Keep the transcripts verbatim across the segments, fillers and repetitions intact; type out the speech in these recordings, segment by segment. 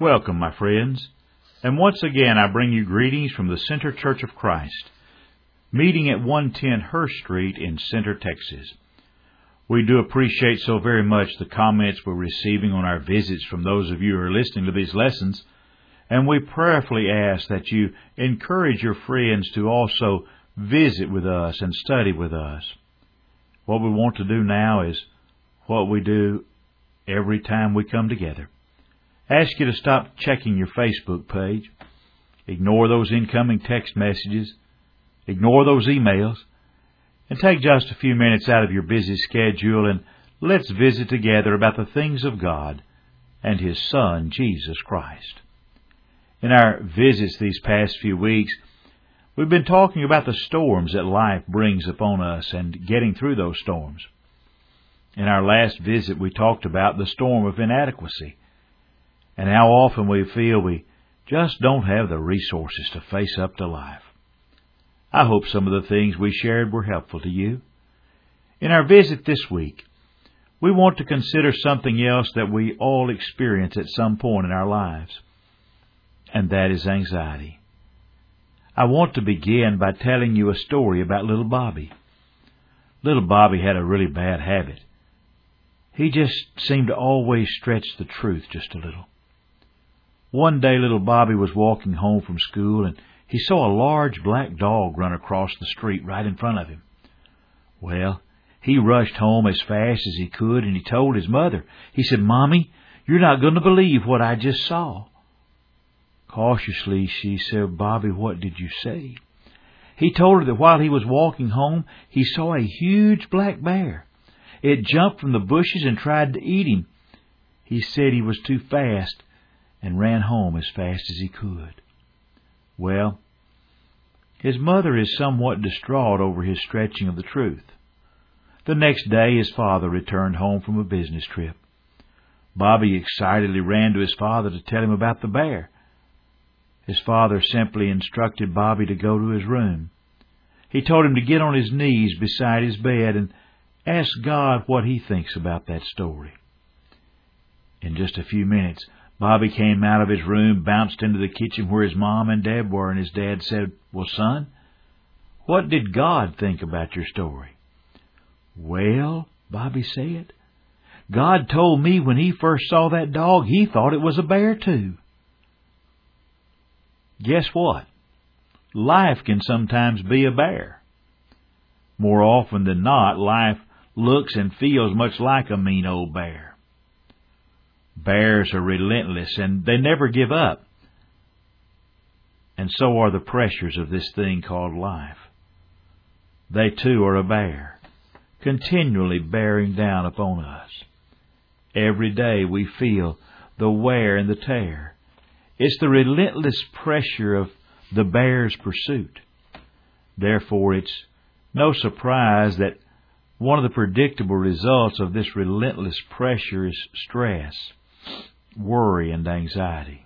Welcome, my friends, and once again I bring you greetings from the Center Church of Christ, meeting at one ten Hurst Street in Center, Texas. We do appreciate so very much the comments we're receiving on our visits from those of you who are listening to these lessons, and we prayerfully ask that you encourage your friends to also visit with us and study with us. What we want to do now is what we do every time we come together. Ask you to stop checking your Facebook page. Ignore those incoming text messages. Ignore those emails. And take just a few minutes out of your busy schedule and let's visit together about the things of God and His Son, Jesus Christ. In our visits these past few weeks, we've been talking about the storms that life brings upon us and getting through those storms. In our last visit, we talked about the storm of inadequacy, and how often we feel we just don't have the resources to face up to life. I hope some of the things we shared were helpful to you. In our visit this week, we want to consider something else that we all experience at some point in our lives, and that is anxiety. I want to begin by telling you a story about little Bobby. Little Bobby had a really bad habit. He just seemed to always stretch the truth just a little. One day, little Bobby was walking home from school, and he saw a large black dog run across the street right in front of him. Well, he rushed home as fast as he could, and he told his mother. He said, "Mommy, you're not going to believe what I just saw." Cautiously, she said, "Bobby, what did you see?" He told her that while he was walking home, he saw a huge black bear. It jumped from the bushes and tried to eat him. He said he was too fast and ran home as fast as he could. Well, his mother is somewhat distraught over his stretching of the truth. The next day, his father returned home from a business trip. Bobby excitedly ran to his father to tell him about the bear. His father simply instructed Bobby to go to his room. He told him to get on his knees beside his bed and ask God what He thinks about that story. In just a few minutes, Bobby came out of his room, bounced into the kitchen where his mom and dad were, and his dad said, "Well, son, what did God think about your story?" "Well," Bobby said, "God told me when He first saw that dog, He thought it was a bear too." Guess what? Life can sometimes be a bear. More often than not, life looks and feels much like a mean old bear. Bears are relentless and they never give up. And so are the pressures of this thing called life. They too are a bear, continually bearing down upon us. Every day we feel the wear and the tear. It's the relentless pressure of the bear's pursuit. Therefore, it's no surprise that one of the predictable results of this relentless pressure is stress, worry, and anxiety.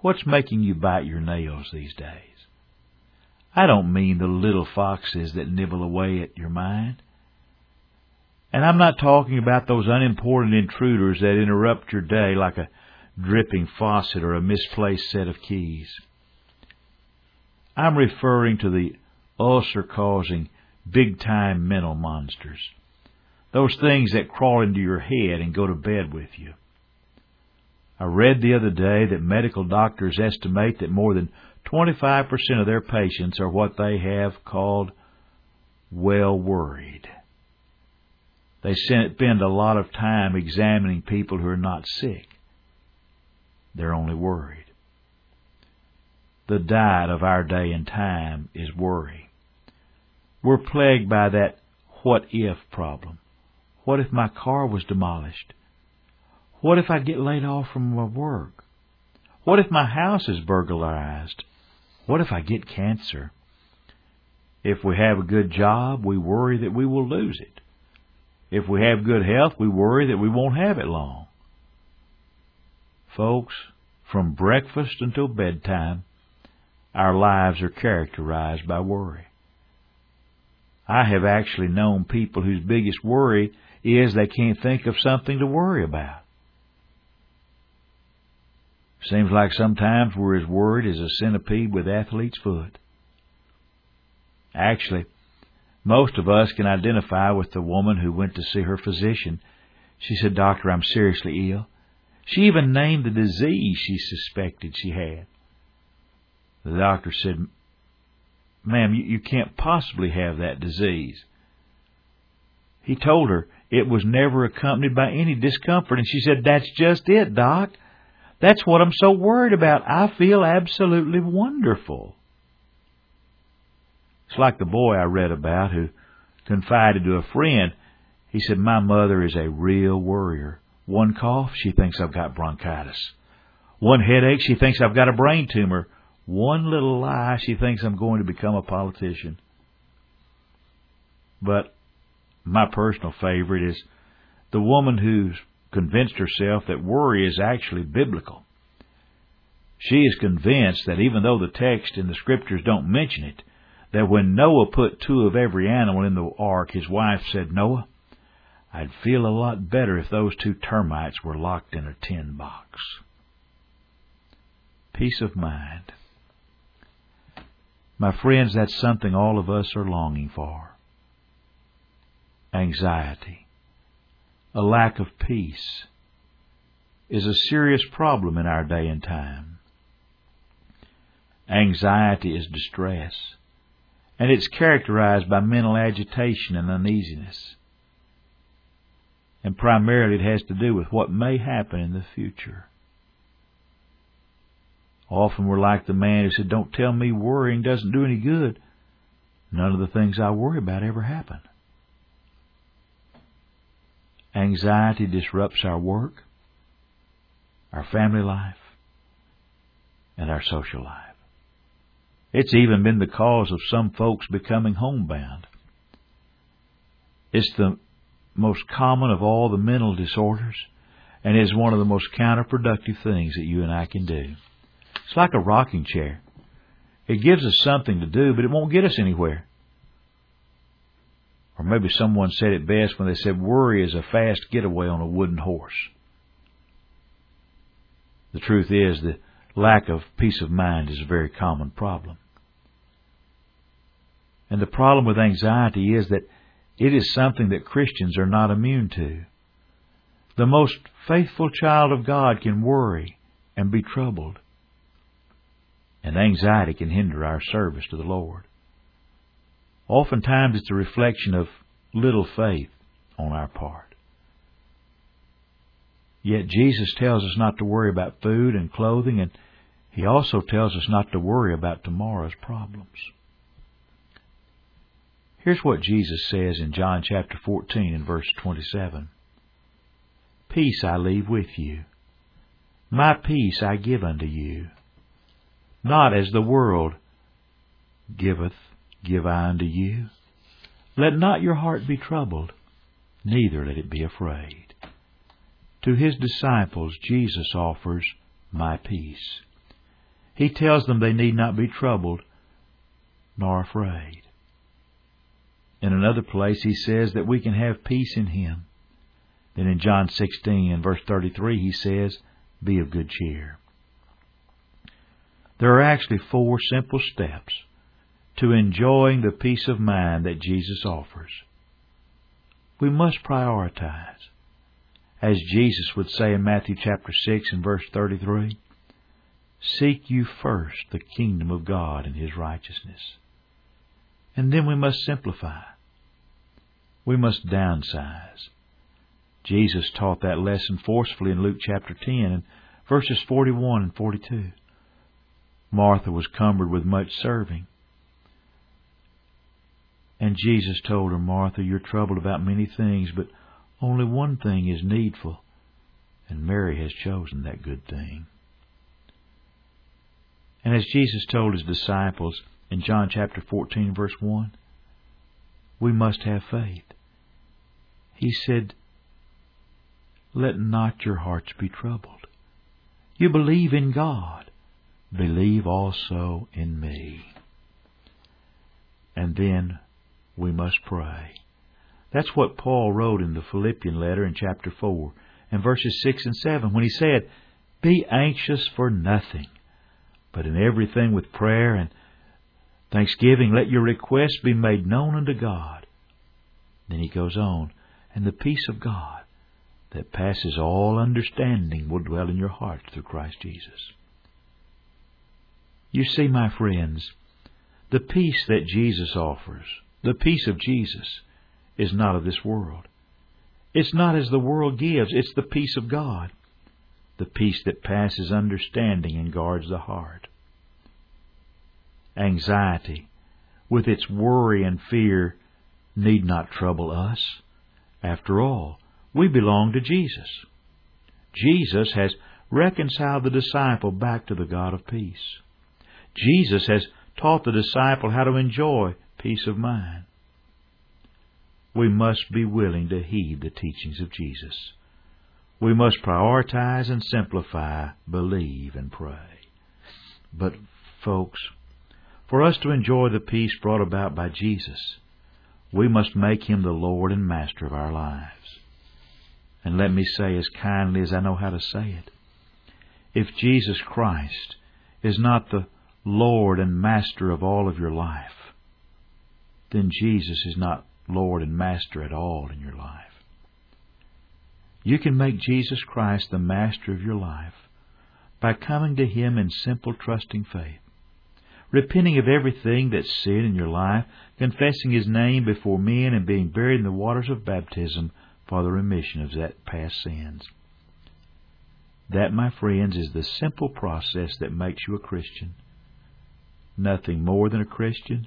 What's making you bite your nails these days? I don't mean the little foxes that nibble away at your mind. And I'm not talking about those unimportant intruders that interrupt your day like a dripping faucet or a misplaced set of keys. I'm referring to the ulcer-causing, big-time mental monsters. Those things that crawl into your head and go to bed with you. I read the other day that medical doctors estimate that more than twenty-five percent of their patients are what they have called well worried. They spend a lot of time examining people who are not sick. They're only worried. The diet of our day and time is worry. We're plagued by that what-if problem. What if my car was demolished? What if I get laid off from my work? What if my house is burglarized? What if I get cancer? If we have a good job, we worry that we will lose it. If we have good health, we worry that we won't have it long. Folks, from breakfast until bedtime, our lives are characterized by worry. I have actually known people whose biggest worry is they can't think of something to worry about. Seems like sometimes we're as worried as a centipede with athlete's foot. Actually, most of us can identify with the woman who went to see her physician. She said, "Doctor, I'm seriously ill." She even named the disease she suspected she had. The doctor said, "Ma'am, you, you can't possibly have that disease." He told her it was never accompanied by any discomfort, and she said, "That's just it, Doc. That's what I'm so worried about. I feel absolutely wonderful." It's like the boy I read about who confided to a friend. He said, "My mother is a real worrier. One cough, she thinks I've got bronchitis. One headache, she thinks I've got a brain tumor. One little lie, she thinks I'm going to become a politician." But my personal favorite is the woman who's convinced herself that worry is actually biblical. She is convinced that even though the text in the Scriptures don't mention it, that when Noah put two of every animal in the ark, his wife said, "Noah, I'd feel a lot better if those two termites were locked in a tin box." Peace of mind. My friends, that's something all of us are longing for. Anxiety, a lack of peace, is a serious problem in our day and time. Anxiety is distress, and it's characterized by mental agitation and uneasiness. And primarily it has to do with what may happen in the future. Often we're like the man who said, "Don't tell me worrying doesn't do any good. None of the things I worry about ever happen." Anxiety disrupts our work, our family life, and our social life. It's even been the cause of some folks becoming homebound. It's the most common of all the mental disorders, and is one of the most counterproductive things that you and I can do. It's like a rocking chair. It gives us something to do, but it won't get us anywhere. Or maybe someone said it best when they said, "Worry is a fast getaway on a wooden horse." The truth is, the lack of peace of mind is a very common problem. And the problem with anxiety is that it is something that Christians are not immune to. The most faithful child of God can worry and be troubled, and anxiety can hinder our service to the Lord. Oftentimes it's a reflection of little faith on our part. Yet Jesus tells us not to worry about food and clothing, and He also tells us not to worry about tomorrow's problems. Here's what Jesus says in John chapter fourteen and verse twenty-seven. "Peace I leave with you. My peace I give unto you. Not as the world giveth, give I unto you. Let not your heart be troubled, neither let it be afraid." To His disciples, Jesus offers "my peace." He tells them they need not be troubled nor afraid. In another place, He says that we can have peace in Him. Then in John sixteen and verse thirty-three, He says, "Be of good cheer." There are actually four simple steps to enjoying the peace of mind that Jesus offers. We must prioritize. As Jesus would say in Matthew chapter six and verse thirty-three, "Seek you first the kingdom of God and His righteousness." And then we must simplify. We must downsize. Jesus taught that lesson forcefully in Luke chapter ten and verses forty-one and forty-two. Martha was cumbered with much serving. And Jesus told her, "Martha, you're troubled about many things, but only one thing is needful, and Mary has chosen that good thing." And as Jesus told His disciples in John chapter fourteen, verse one, we must have faith. He said, "Let not your hearts be troubled. You believe in God, believe also in me." And then we must pray. That's what Paul wrote in the Philippian letter in chapter four and verses six and seven when he said, Be anxious for nothing, but in everything with prayer and thanksgiving let your requests be made known unto God. Then he goes on, and the peace of God that passes all understanding will dwell in your hearts through Christ Jesus. You see, my friends, the peace that Jesus offers, the peace of Jesus, is not of this world. It's not as the world gives. It's the peace of God, the peace that passes understanding and guards the heart. Anxiety, with its worry and fear, need not trouble us. After all, we belong to Jesus. Jesus has reconciled the disciple back to the God of peace. Jesus has taught the disciple how to enjoy peace of mind. We must be willing to heed the teachings of Jesus. We must prioritize and simplify, believe and pray. But, folks, for us to enjoy the peace brought about by Jesus, we must make Him the Lord and Master of our lives. And let me say as kindly as I know how to say it, if Jesus Christ is not the Lord and Master of all of your life, then Jesus is not Lord and Master at all in your life. You can make Jesus Christ the Master of your life by coming to Him in simple, trusting faith, repenting of everything that's sin in your life, confessing His name before men, and being buried in the waters of baptism for the remission of that past sins. That, my friends, is the simple process that makes you a Christian. Nothing more than a Christian,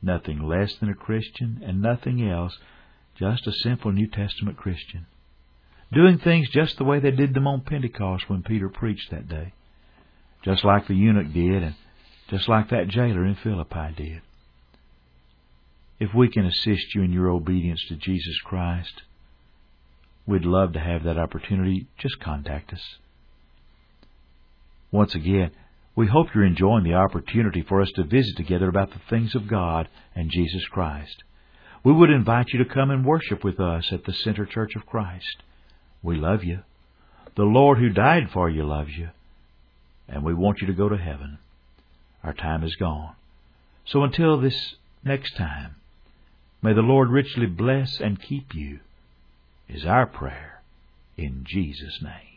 nothing less than a Christian, and nothing else, just a simple New Testament Christian, doing things just the way they did them on Pentecost when Peter preached that day, just like the eunuch did and just like that jailer in Philippi did. If we can assist you in your obedience to Jesus Christ, we'd love to have that opportunity. Just contact us. Once again, we hope you're enjoying the opportunity for us to visit together about the things of God and Jesus Christ. We would invite you to come and worship with us at the Center Church of Christ. We love you. The Lord who died for you loves you. And we want you to go to heaven. Our time is gone. So until this next time, may the Lord richly bless and keep you, is our prayer in Jesus' name.